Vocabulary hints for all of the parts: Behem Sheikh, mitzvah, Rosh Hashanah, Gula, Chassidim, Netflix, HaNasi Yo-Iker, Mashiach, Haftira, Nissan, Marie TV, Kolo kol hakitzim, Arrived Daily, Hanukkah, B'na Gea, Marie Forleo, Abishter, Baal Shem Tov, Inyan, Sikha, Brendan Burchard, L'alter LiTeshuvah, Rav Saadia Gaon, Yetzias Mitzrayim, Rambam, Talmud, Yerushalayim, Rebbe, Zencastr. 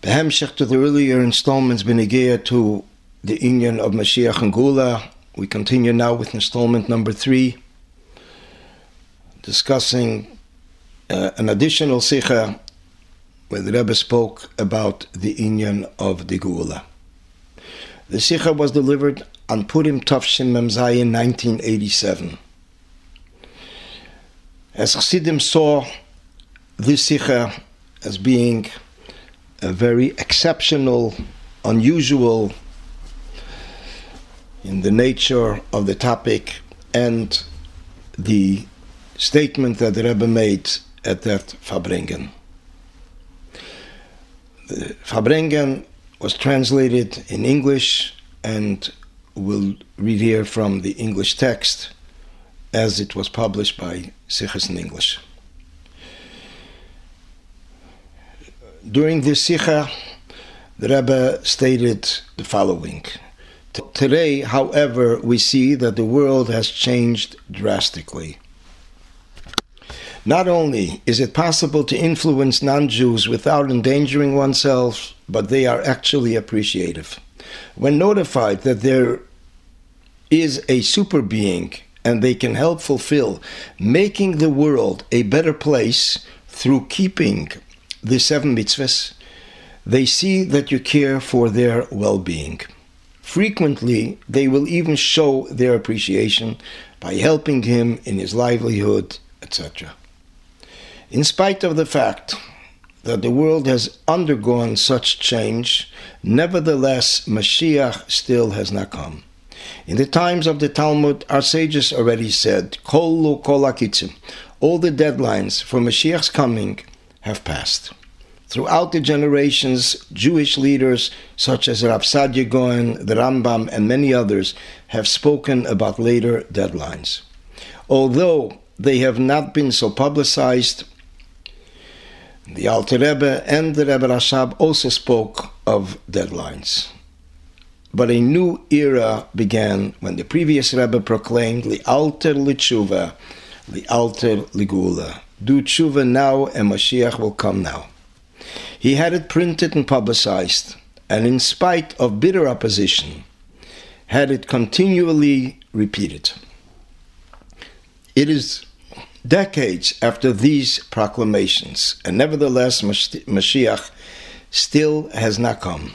Behem Sheikh to the earlier installments, B'na Gea to the Inyan of Mashiach and Gula. We continue now with installment number 3, discussing an additional Sikha where the Rebbe spoke about the Inyan of Degula. The Sikha was delivered on Purim Tafshin Mamzai in 1987. As Chassidim saw this Sikha as being a very exceptional, unusual in the nature of the topic and the statement that the Rebbe made at that Farbrengen. The Farbrengen was translated in English, and we'll read here from the English text as it was published by Sichos in English. During this Sikha, the Rebbe stated the following. Today, however, we see that the world has changed drastically. Not only is it possible to influence non-Jews without endangering oneself, but they are actually appreciative. When notified that there is a super being and they can help fulfill making the world a better place through keeping the 7 mitzvahs, they see that you care for their well-being. Frequently, they will even show their appreciation by helping him in his livelihood, etc. In spite of the fact that the world has undergone such change, nevertheless, Mashiach still has not come. In the times of the Talmud, our sages already said, "Kolo kol hakitzim," all the deadlines for Mashiach's coming have passed. Throughout the generations, Jewish leaders such as Rav Saadia Gaon, the Rambam, and many others have spoken about later deadlines. Although they have not been so publicized, the Alter Rebbe and the Rebbe Rashab also spoke of deadlines. But a new era began when the previous Rebbe proclaimed "L'alter LiTeshuvah, L'alter LiGeulah." Do tshuva now and Mashiach will come now. He had it printed and publicized, and in spite of bitter opposition, had it continually repeated. It is decades after these proclamations, and nevertheless Mashiach still has not come.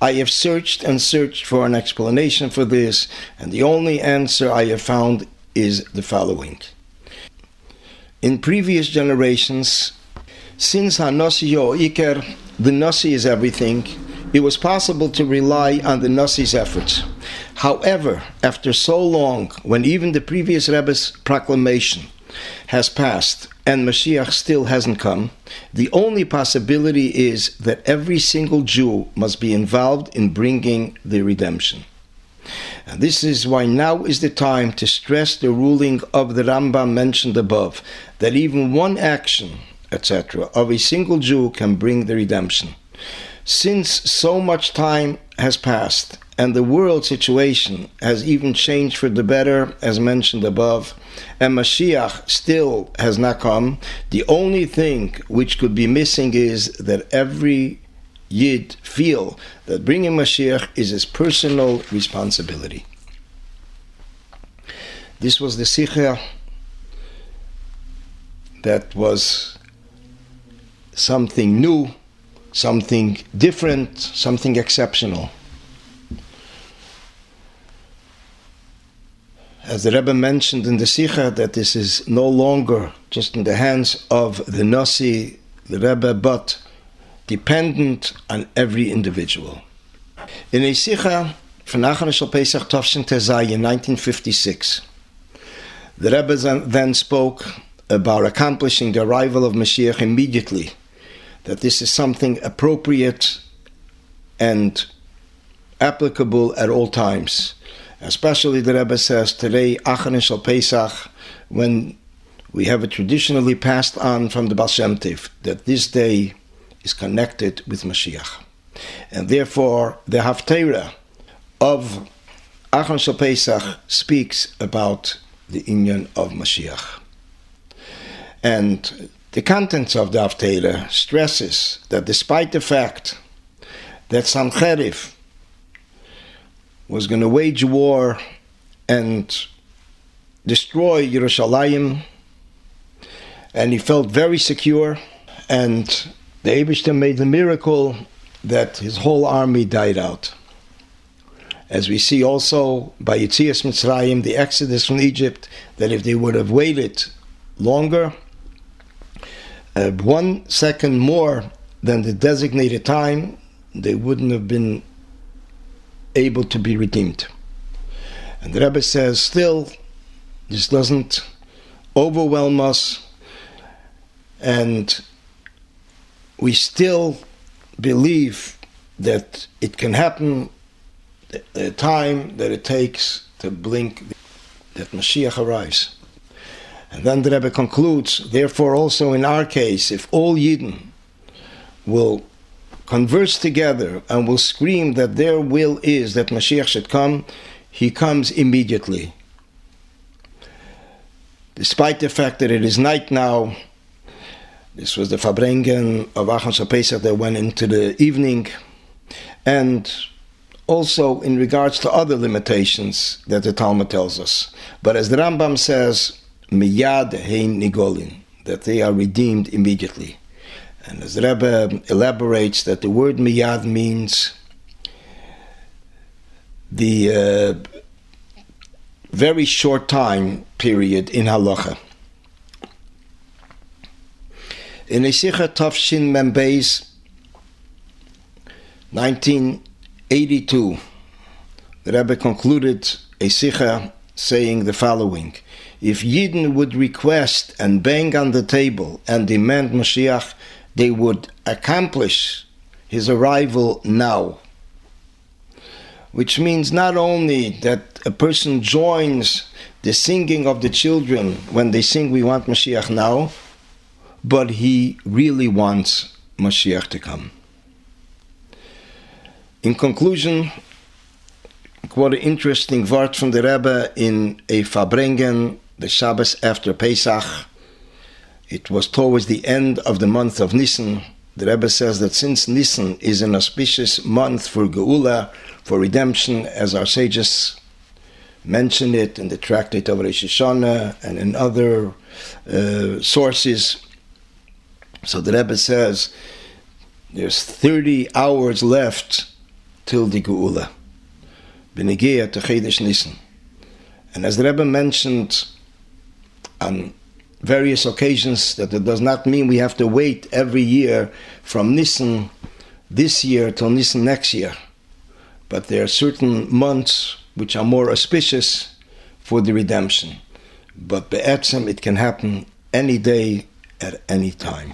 I have searched and searched for an explanation for this, and the only answer I have found is the following. In previous generations, since HaNasi Yo-Iker, the Nasi is everything, it was possible to rely on the Nasi's efforts. However, after so long, when even the previous Rebbe's proclamation has passed and Mashiach still hasn't come, the only possibility is that every single Jew must be involved in bringing the redemption. And this is why now is the time to stress the ruling of the Rambam mentioned above, that even one action, etc., of a single Jew can bring the redemption. Since so much time has passed and the world situation has even changed for the better, as mentioned above, and Mashiach still has not come, the only thing which could be missing is that every Yid feel that bringing Mashiach is his personal responsibility. This was the Sikha that was something new, something different, something exceptional. As the Rebbe mentioned in the Sikha, that this is no longer just in the hands of the Nasi, the Rebbe, but dependent on every individual. In a Sikha for Nachanis Shal Pesach Tovshin Tazay in 1956, the Rebbe then spoke about accomplishing the arrival of Mashiach immediately, that this is something appropriate and applicable at all times. Especially the Rebbe says today, Acharon Shel Pesach, when we have it traditionally passed on from the Baal Shem Tov, that this day is connected with Mashiach. And therefore, the Haftira of Acharon Shel Pesach speaks about the Inyan of Mashiach. And the contents of the Haftira stresses that despite the fact that Sancheriv was going to wage war and destroy Yerushalayim, and he felt very secure, and the Abishter made the miracle that his whole army died out. As we see also by Yetzias Mitzrayim, the exodus from Egypt, that if they would have waited longer, 1 second more than the designated time, they wouldn't have been able to be redeemed. And the Rebbe says, still, this doesn't overwhelm us, and we still believe that it can happen. The time that it takes to blink, that Mashiach arrives. And then the Rebbe concludes, therefore also in our case, if all Yidden will converse together and will scream that their will is that Mashiach should come, he comes immediately. Despite the fact that it is night now, this was the Farbrengen of Acharon Shel Pesach that went into the evening, and also in regards to other limitations that the Talmud tells us. But as the Rambam says, miyad hein nigolin, that they are redeemed immediately. And as the Rebbe elaborates, that the word miyad means the very short time period in halacha. In a Sikha Tafshin Mamzai 1982, the Rebbe concluded a Sikha saying the following: if Yidden would request and bang on the table and demand Mashiach, they would accomplish his arrival now. Which means not only that a person joins the singing of the children when they sing "We want Mashiach now," but he really wants Mashiach to come. In conclusion, quite an interesting word from the Rebbe in a Farbrengen, the Shabbos after Pesach. It was towards the end of the month of Nissan. The Rebbe says that since Nissan is an auspicious month for Gula, for redemption, as our sages mention it in the Tractate of Rosh Hashanah and in other sources. So the Rebbe says there's 30 hours left till the Gula, B'na Gea to Chedesh Nissan. And as the Rebbe mentioned on various occasions, that it does not mean we have to wait every year from Nissan this year till Nissan next year. But there are certain months which are more auspicious for the redemption. But be'etzem, it can happen any day at any time.